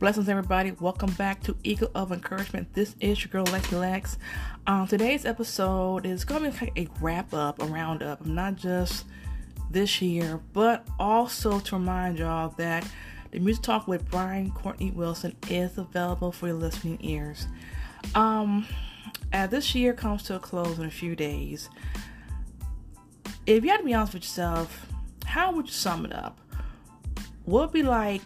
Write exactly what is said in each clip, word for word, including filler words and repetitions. Blessings, everybody. Welcome back to Eagle of Encouragement. This is your girl, Lexi Lex. Um, today's episode is going to be kind of a wrap-up, a roundup, not just this year, but also to remind y'all that the Music Talk with Brian Courtney Wilson is available for your listening ears. Um, as this year comes to a close in a few days, if you had to be honest with yourself, how would you sum it up? What would be like,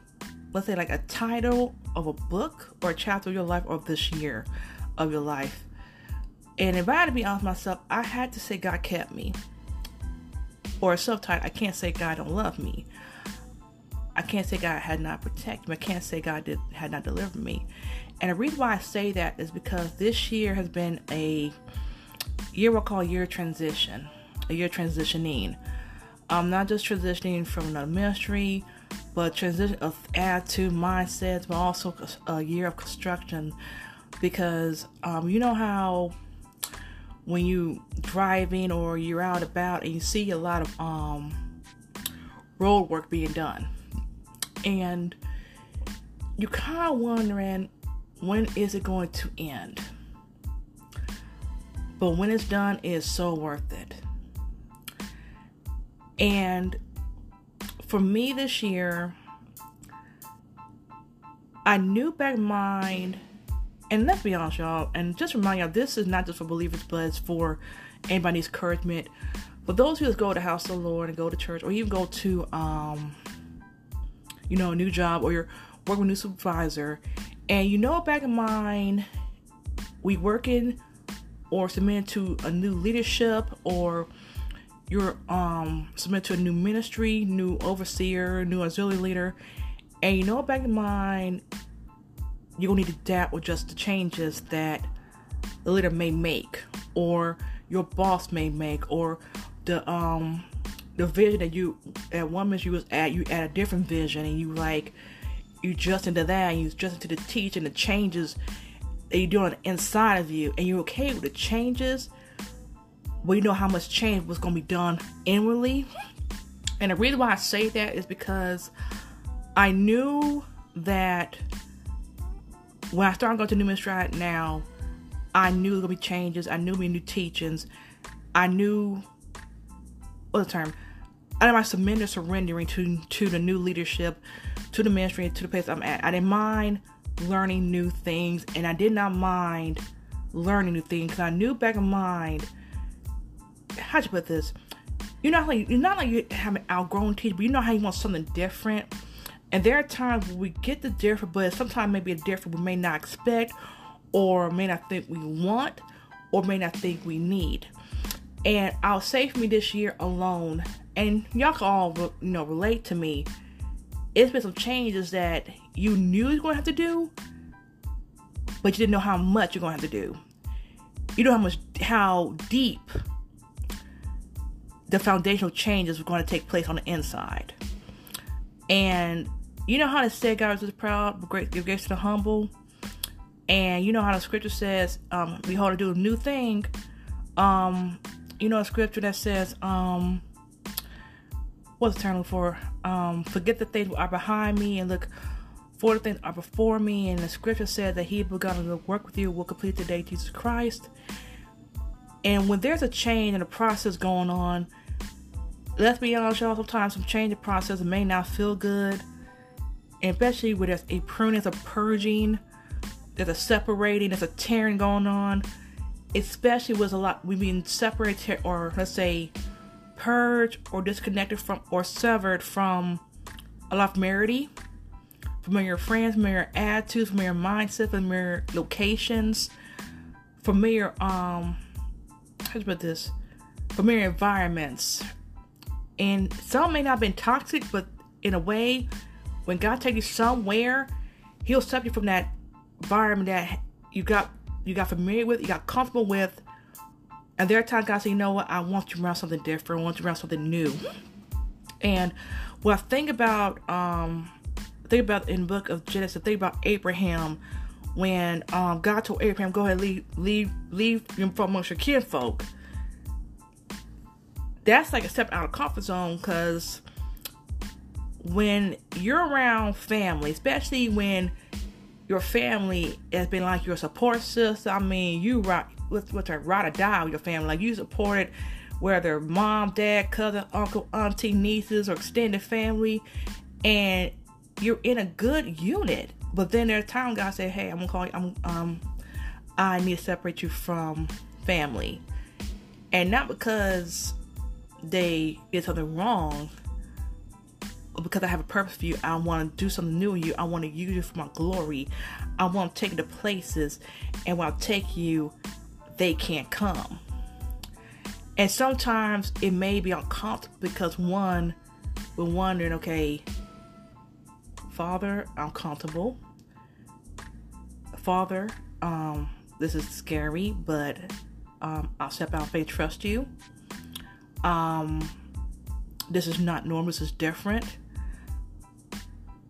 let's say, like a title of a book or a chapter of your life or this year of your life? And if I had to be honest with myself, I had to say God kept me. Or a subtitle, I can't say God don't love me. I can't say God had not protected me. I can't say God did, had not delivered me. And the reason why I say that is because this year has been a year we'll call year transition. A year transitioning. Um, not just transitioning from another ministry, but transition of attitude, mindsets, but also a year of construction. Because um, you know how when you driving or you're out about and you see a lot of um, road work being done. And you're kind of wondering, when is it going to end? But when it's done, it's so worth it. And for me this year, I knew back mind, and let's be honest, y'all, and just remind y'all, this is not just for believers, but it's for anybody's encouragement. But those who just go to the house of the Lord and go to church, or even go to, um, you know, a new job, or you're working with a new supervisor, and you know back in mind, we working or submitting to a new leadership, or you're um submitted to a new ministry, new overseer, new auxiliary leader, and you know back in mind, you're going to need to adapt with just the changes that the leader may make, or your boss may make, or the um the vision that you, at one minute you was at, you had a different vision, and you like, you adjust into that, and you adjust into the teaching, the changes that you do on the inside of you, and you're okay with the changes. We know how much change was going to be done inwardly. And the reason why I say that is because I knew that when I started going to new ministry right now, I knew there were going to be changes. I knew there would be new teachings. I knew, what's the term? I didn't mind surrender, surrendering to, to the new leadership, to the ministry, to the place I'm at. I didn't mind learning new things. And I did not mind learning new things, because I knew back in mind, how do you put this? You're not like you're not like you have an outgrown teacher, but you know how you want something different. And there are times we get the different, but sometimes maybe a different we may not expect, or may not think we want, or may not think we need. And I'll say for me this year alone, and y'all can all you know relate to me, it's been some changes that you knew you're gonna have to do, but you didn't know how much you're gonna have to do. You know how much, how deep the foundational changes were going to take place on the inside. And you know how to say God is proud, but great give grace to the humble. And you know how the scripture says, um, behold, I do a new thing. Um, you know a scripture that says, um, what's the term for? Um, forget the things that are behind me and look for the things that are before me. And the scripture says that he who begun to work with you will complete the day of Jesus Christ. And when there's a change and a process going on, let's be honest, y'all, sometimes some change in process may not feel good. And especially when there's a pruning, there's a purging, there's a separating, there's a tearing going on. Especially with a lot, we've been separated, or let's say purged or disconnected from, or severed from a lot of familiarity, familiar friends, familiar attitudes, familiar mindsets, familiar locations, familiar, um, about this familiar environments. And some may not have been toxic, but in a way, when God takes you somewhere, he'll step you from that environment that you got you got familiar with, you got comfortable with. And there are times God says, you know what, I want you around something different, I want you around something new. And when I think about um think about in the book of Genesis, think about Abraham. When um, God told Abraham, go ahead, leave, leave, leave him from amongst your kinfolk. That's like a step out of comfort zone, because when you're around family, especially when your family has been like your support system. I mean, you rock with, with a ride or die with your family. Like, you supported whether mom, dad, cousin, uncle, auntie, nieces, or extended family, and you're in a good unit. But then there's time God said, hey, I'm gonna call you, I'm um I need to separate you from family. And not because they did something wrong, because I have a purpose for you. I want to do something new in you. I want to use you for my glory. I want to take you to places, and when I take you, they can't come. And sometimes it may be uncomfortable because one, we're wondering, okay, Father, I'm comfortable. Father, um, this is scary, but um, I'll step out in faith, trust you. Um, this is not normal. This is different.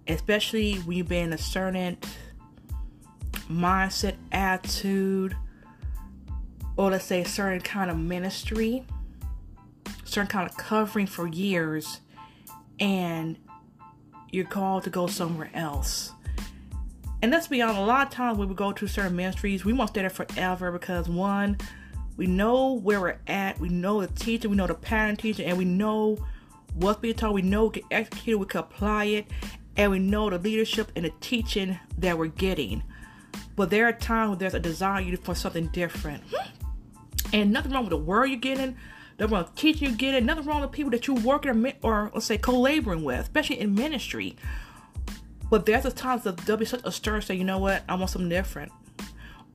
Especially when you've been in a certain mindset, attitude, or let's say a certain kind of ministry, certain kind of covering for years, and you're called to go somewhere else. And let's be honest, a lot of times when we go to certain ministries, we won't stay there forever because one, we know where we're at, we know the teacher, we know the pattern teacher, and we know what's being taught, we know we can execute, we can apply it, and we know the leadership and the teaching that we're getting. But there are times when there's a desire for something different. And nothing wrong with the word you're getting, nothing wrong with teaching you're getting, nothing wrong with people that you're working or, or let's say, co-laboring with, especially in ministry. But there's a time that there'll be such a stir, say, you know what, I want something different.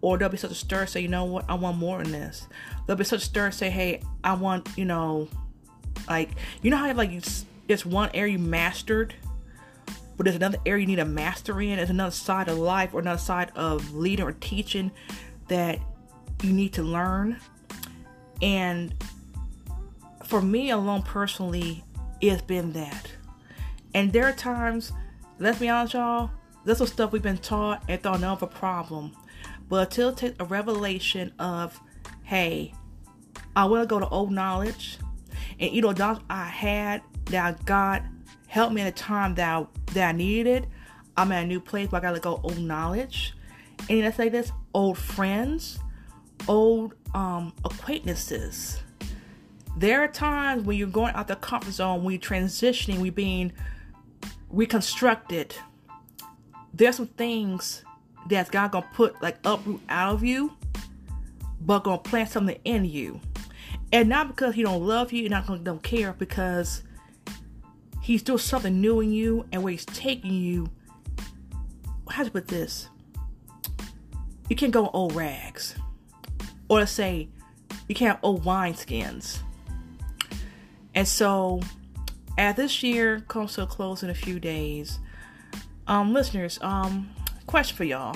Or there'll be such a stir, say, you know what, I want more in this. There'll be such a stir, say, hey, I want, you know, like, you know how like you, it's one area you mastered, but there's another area you need to master in. There's another side of life or another side of leading or teaching that you need to learn. And for me alone personally, it's been that. And there are times, let's be honest, y'all, this is stuff we've been taught and thought none of a problem. But until it takes a revelation of, hey, I want to go to old knowledge. And, you know, knowledge I had that God helped me in a time that I, that I needed it. I'm at a new place, but I got to go old knowledge. And let's say this, old friends, old um, acquaintances. There are times when you're going out the comfort zone, when you're transitioning, when you're being reconstructed. There's some things that's God gonna put like uproot out of you, but gonna plant something in you. And not because he don't love you, not gonna don't care, because he's doing something new in you and where he's taking you. How to put this? You can't go on old rags. Or let's say you can't have old wineskins. And so as this year comes to a close in a few days, um listeners, um question for y'all.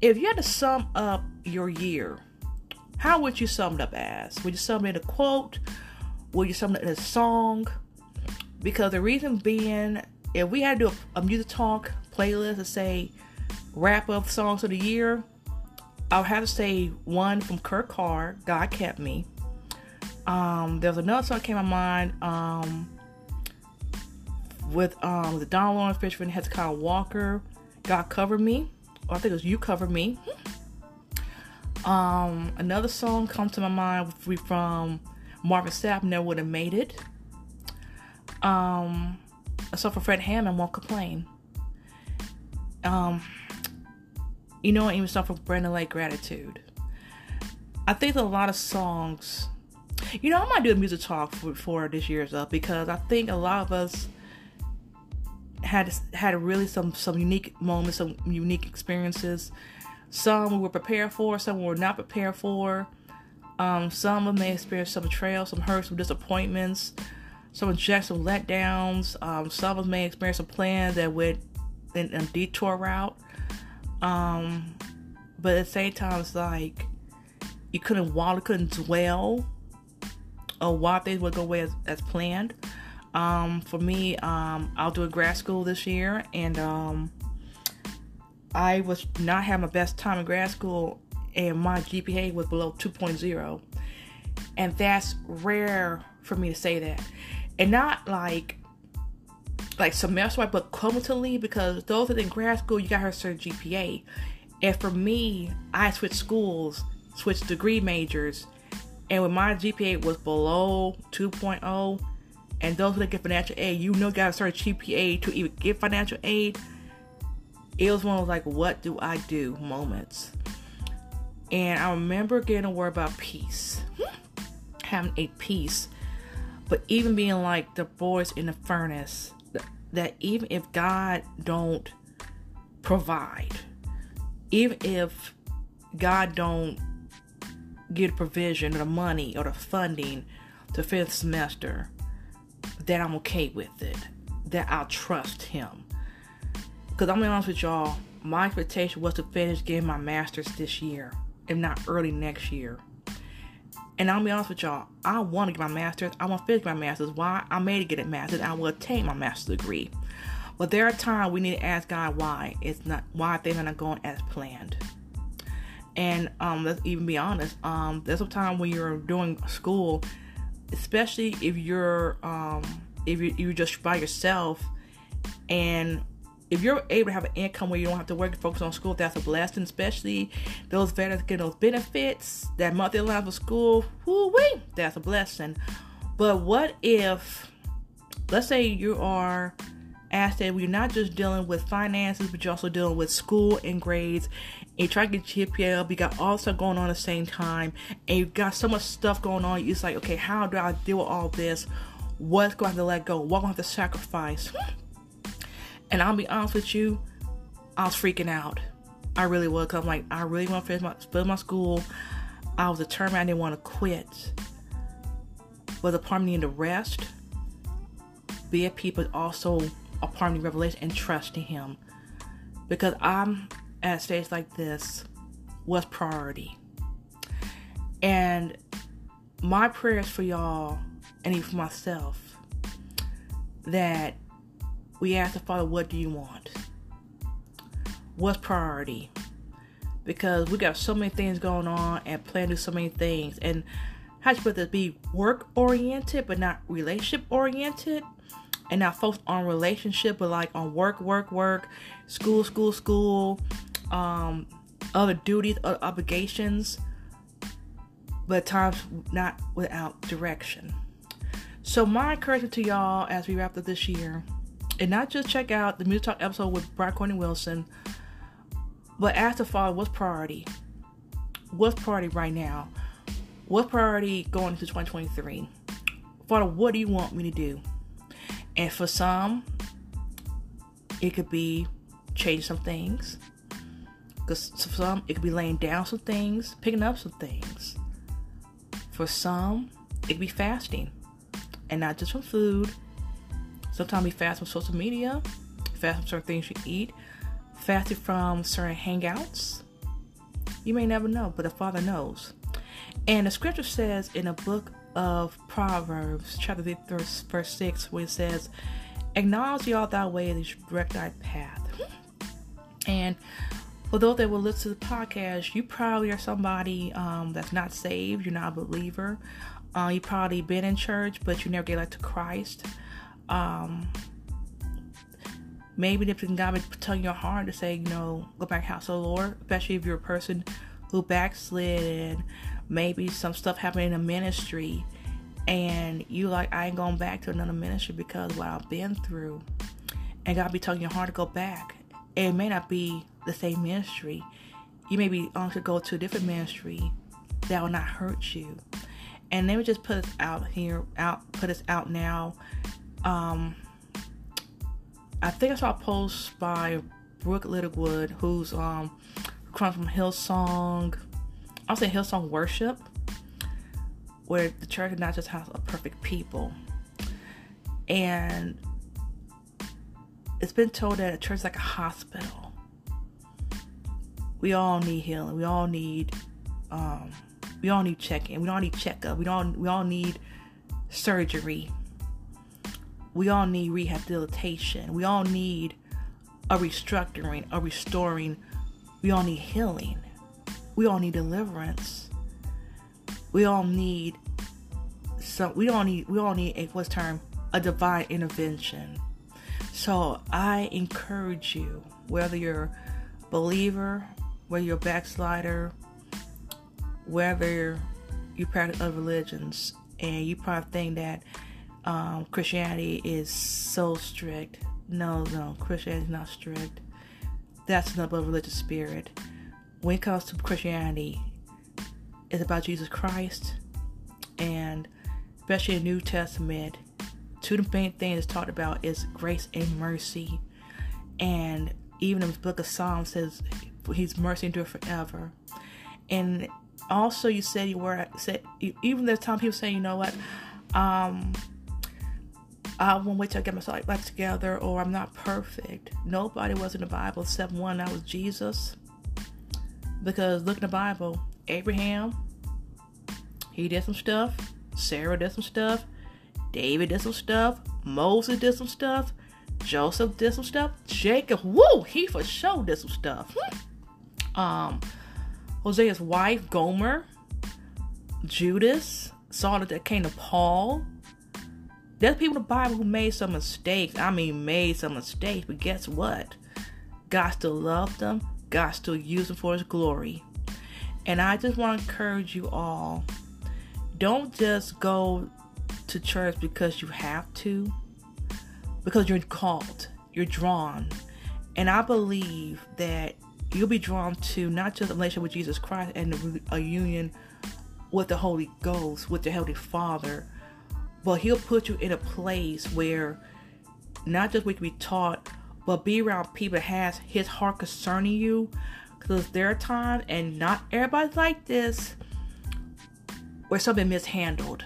If you had to sum up your year, how would you sum it up as? Would you sum it in a quote? Would you sum it in a song? Because the reason being, if we had to do a, a music talk playlist and say wrap up songs of the year, I would have to say one from Kirk Carr, God Kept Me. Um, there was another song that came to mind um, with um, the Donald Warren Fisher and Hezekiah Walker. God Cover Me, or I think it was You Cover Me. Um, another song comes to my mind from Marvin Sapp, Never Would Have Made It. Um, a song from Fred Hammond, Won't Complain. Um, you know, even song from Brandon Lake, Gratitude. I think a lot of songs, you know, I might do a music talk for, for this year's up, because I think a lot of us had had really some some unique moments, some unique experiences. Some we were prepared for, some we were not prepared for. Um, some may experience some betrayals, some hurts, some disappointments, some rejection, some letdowns. Um, some may experience a plan that went in a detour route. Um, but at the same time, it's like you couldn't wallow, couldn't dwell on why things would go away as, as planned. Um, for me, um, I'll do a grad school this year, and, um, I was not having my best time in grad school, and my G P A was below two point oh, and that's rare for me to say that, and not like like some that's why I put cumulatively, because those that in grad school, you got her a certain G P A. And for me, I switched schools, switched degree majors, and when my G P A was below two point oh, and those that get financial aid, you know, you got a certain G P A to even get financial aid. It was one of those like, what do I do moments. And I remember getting a word about peace, having a peace, but even being like the boys in the furnace, that even if God don't provide, even if God don't get provision or the money or the funding to fifth semester, that I'm okay with it, that I'll trust him. Because I'm going to be honest with y'all, my expectation was to finish getting my master's this year, if not early next year. And I'll be honest with y'all, I want to get my master's. I want to finish my master's. Why? I made it get a master's. I will attain my master's degree. But there are times we need to ask God why it's not, why things are not going as planned. And um, let's even be honest. Um, there's a time when you're doing school, especially if you're um, if you you're just by yourself, and if you're able to have an income where you don't have to work and focus on school, that's a blessing, especially those veterans getting those benefits, that monthly allowance for school, whoo-wee, that's a blessing. But what if, let's say you are asked that you're not just dealing with finances, but you're also dealing with school and grades, and you try to get G P A up, you got all stuff going on at the same time, and you've got so much stuff going on, it's like, okay, how do I deal with all this? What's going to have to let go? What's going to have to sacrifice? And I'll be honest with you, I was freaking out. I really was. Cause I'm like, I really want to finish my, finish my school. I was determined. I didn't want to quit. But the part of me needed to rest, be at peace, but also a part of me revelation and trust in him. Because I'm at a stage like this, what's priority? And my prayers for y'all, and even for myself, that we ask the Father, what do you want? What's priority? Because we got so many things going on and plan to do so many things. And how should this be work-oriented, but not relationship-oriented? And not focused on relationship, but like on work, work, work, school, school, school, um, other duties, other obligations. But at times, not without direction. So my encouragement to y'all as we wrap up this year, and not just check out the Music Talk episode with Brian Courtney Wilson, but ask the Father, what's priority? What's priority right now? What priority going into twenty twenty-three? Father, what do you want me to do? And for some, it could be changing some things. Because for some, it could be laying down some things, picking up some things. For some, it could be fasting. And not just from food. Sometimes we fast from social media, fast from certain things you eat, fasted from certain hangouts. You may never know, but the Father knows. And the scripture says in the book of Proverbs, chapter three, verse six, where it says, acknowledge ye all thy ways, and you direct thy path. And for those that will listen to the podcast, you probably are somebody um, that's not saved, you're not a believer. Uh, you probably been in church, but you never gave life to Christ. Um, maybe if God be telling your heart to say, you know, go back to the house of the Lord, especially if you're a person who backslid and maybe some stuff happened in a ministry and you like, I ain't going back to another ministry because of what I've been through, and God be telling your heart to go back. It may not be the same ministry. You may be on to go to a different ministry that will not hurt you. And let me just put us out here, out, put us out now. Um, I think I saw a post by Brooke Littlewood, who's um comes from Hillsong. I'll say Hillsong worship, where the church is not just a house of perfect people. And it's been told that a church is like a hospital. We all need healing. We all need um we all need check-in. We all need checkup. We don't we all need surgery. We all need rehabilitation. We all need a restructuring, a restoring. We all need healing. We all need deliverance. We all need some. We all need. We all need a what's termed a divine intervention. So I encourage you, whether you're a believer, whether you're a backslider, whether you practice other religions, and you probably think that um, Christianity is so strict. No, no, Christianity is not strict. That's not about religious spirit. When it comes to Christianity, it's about Jesus Christ, and especially in the New Testament, two of the main things it's talked about is grace and mercy. And even in the book of Psalms says His mercy endure forever. And also, you said you were said even there's time people say, you know what, um, I won't wait till I get myself back together, or I'm not perfect. Nobody was in the Bible except one, that was Jesus. Because look in the Bible, Abraham, he did some stuff. Sarah did some stuff. David did some stuff. Moses did some stuff. Joseph did some stuff. Jacob, woo, he for sure did some stuff. Hmm. Um, Hosea's wife, Gomer. Judas. Saul that came to Paul. There's people in the Bible who made some mistakes. I mean, made some mistakes. But guess what? God still loved them. God still used them for His glory. And I just want to encourage you all. Don't just go to church because you have to. Because you're called. You're drawn. And I believe that you'll be drawn to not just a relationship with Jesus Christ and a union with the Holy Ghost, with the Heavenly Father. But He'll put you in a place where not just we can be taught, but be around people that has His heart concerning you. Because there are times, and not everybody's like this, where something mishandled.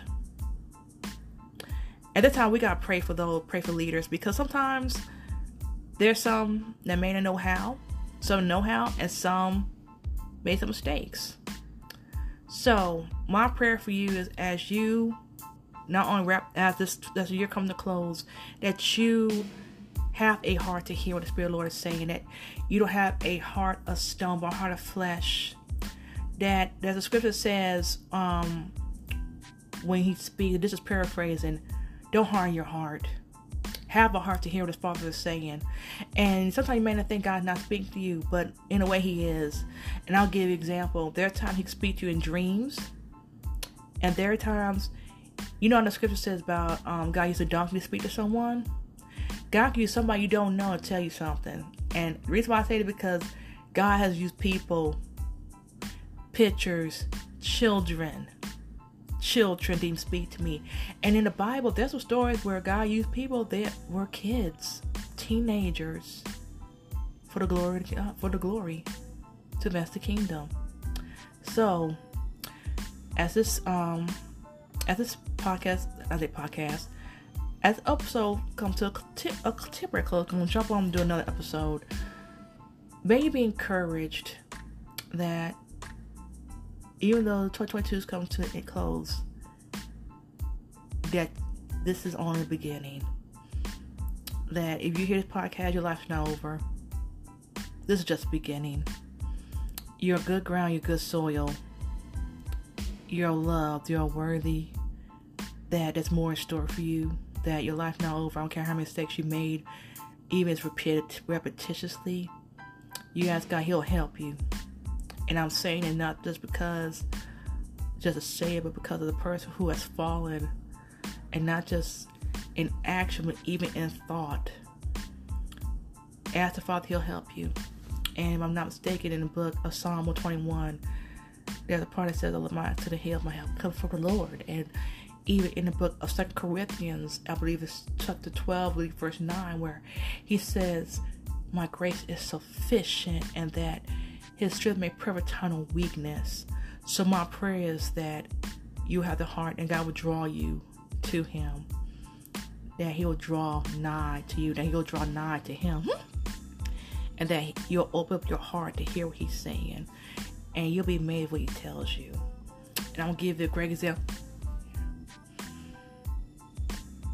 At that time, we got to pray for those, pray for leaders. Because sometimes there's some that may not know how, some know how, and some made some mistakes. So my prayer for you is, as you not only wrap, as this as the year comes to close, that you have a heart to hear what the Spirit of the Lord is saying, that you don't have a heart of stone, but a heart of flesh. That there's a scripture that says, um, when He speaks, this is paraphrasing, don't harden your heart. Have a heart to hear what His Father is saying. And sometimes you may not think God's not speaking to you, but in a way He is. And I'll give you an example. There are times He can speak to you in dreams. And there are times, you know how the scripture says about um, God used a donkey to speak to someone? God can use somebody you don't know to tell you something. And the reason why I say that, because God has used people, pictures, children. Children didn't speak to me. And in the Bible, there's some stories where God used people that were kids, teenagers, for the glory, uh, for the glory, to advance the kingdom. So, as this um, as this podcast, as a podcast, as the episode comes to a, tip, a temporary close, I'm gonna jump on and do another episode. May you be encouraged that, even though twenty twenty-two is coming to a close, that this is only the beginning. That if you hear this podcast, your life's not over. This is just the beginning. You're good ground, you're good soil. You're loved, you're worthy. That there's more in store for you. That your life's not over. I don't care how many mistakes you made, even if it's repeated repetitiously. You ask God, He'll help you. And I'm saying it not just because, just to say it, but because of the person who has fallen. And not just in action, but even in thought. Ask the Father, He'll help you. And if I'm not mistaken, in the book of Psalm one twenty-one, there's a part that says, I look my to the hill, my help comes from the Lord. And even in the book of Second Corinthians, I believe it's chapter twelve, verse nine, where He says, my grace is sufficient, and that His strength may perfect on weakness. So my prayer is that you have the heart, and God will draw you to Him. That He will draw nigh to you. That He will draw nigh to Him. And that you'll open up your heart to hear what He's saying. And you'll be made what He tells you. And I'm going to give you a great example.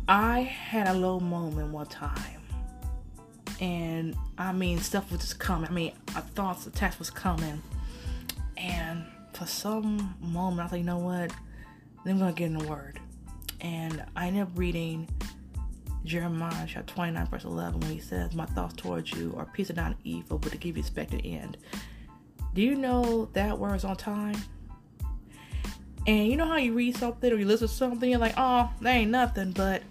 I had a low moment one time. And I mean, stuff was just coming. I mean, I thought the text was coming. And for some moment, I thought, you know what? I'm going to get in the Word. And I ended up reading Jeremiah chapter twenty-nine verse eleven when he says, "My thoughts towards you are peace and not evil, but to give you expected end." Do you know that word's on time? And you know how you read something or you listen to something, you're like, oh, that ain't nothing. But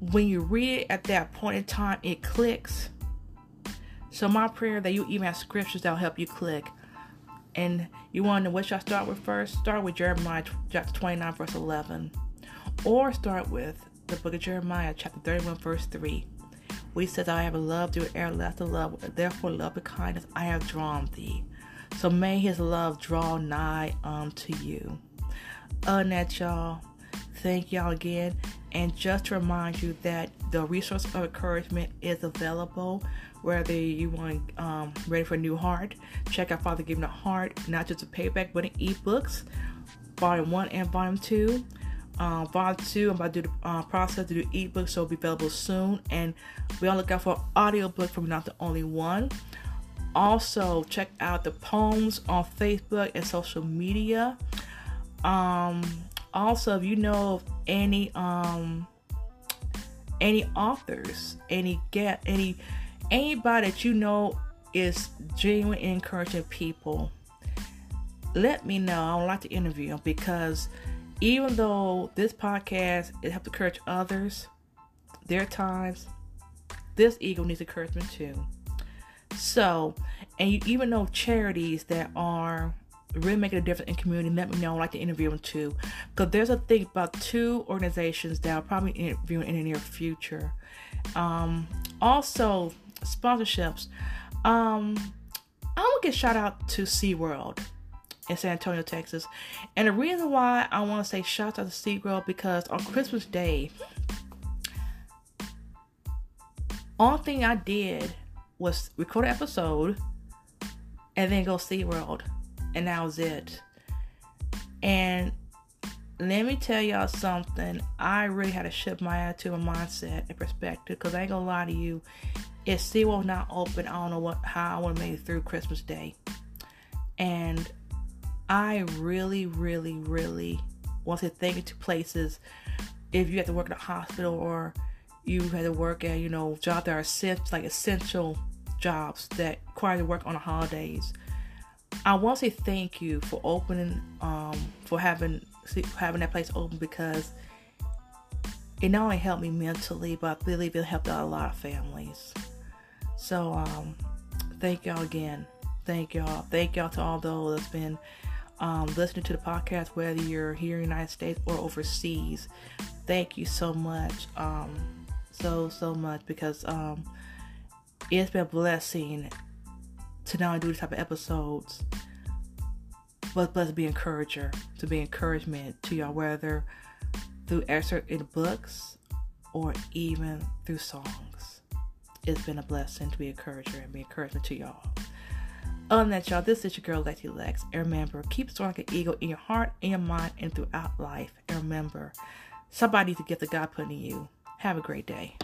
when you read it at that point in time, it clicks. So my prayer that you even have scriptures that'll help you click. And you want to know what should I start with first? Start with Jeremiah chapter twenty-nine verse eleven. Or start with the book of Jeremiah chapter thirty-one verse three. We said, "I have loved thee with everlasting love, therefore love and kindness I have drawn thee." So may his love draw nigh unto you. Other than that, y'all, thank y'all again. And just to remind you that the resource of encouragement is available. Whether you want um, ready for a new heart, check out Father Giving a Heart, not just a payback, but in ebooks, volume one and volume two. Uh, volume two, I'm about to do the uh, process to do ebooks, so it'll be available soon. And we all look out for an audiobook from Not the Only One. Also, check out the poems on Facebook and social media. Um, also, if you know of any um, any authors, any get any anybody that you know is genuine encouraging people, let me know. I would like to interview them, because even though this podcast it helps encourage others, there are times this ego needs encouragement too. So, and you even know charities that are really making a difference in community, let me know. I'd like to interview them too. Because there's a thing about two organizations that I'll probably interview in the near future. Um, also, sponsorships. Um, I want to give a shout out to SeaWorld in San Antonio, Texas. And the reason why I want to say shout out to SeaWorld, because on Christmas Day, only thing I did was record an episode and then go SeaWorld, and that was it. And let me tell y'all something, I really had to shift my attitude and mindset and perspective, because I ain't gonna lie to you, if SeaWorld not open, I don't know what how I would have made it through Christmas Day. And I really really really want to thank you to places, if you have to work in a hospital or you had to work at, you know, jobs that are like essential jobs that require you to work on the holidays. I want to say thank you for opening, um, for having having that place open, because it not only helped me mentally, but I believe it helped out a lot of families. So, um, thank y'all again. Thank y'all. Thank y'all to all those that's been um, listening to the podcast, whether you're here in the United States or overseas. Thank you so much. Um, so so much, because um it's been a blessing to not only do these type of episodes, but but to be encourager, to be encouragement to y'all, whether through excerpt in books or even through songs. It's been a blessing to be encourager and be encouragement to y'all. Other than that, y'all, this is your girl Lexi Lex. And remember, keep soaring like an eagle in your heart, in your mind, and throughout life. And remember, somebody needs to get the God put in you. Have a great day.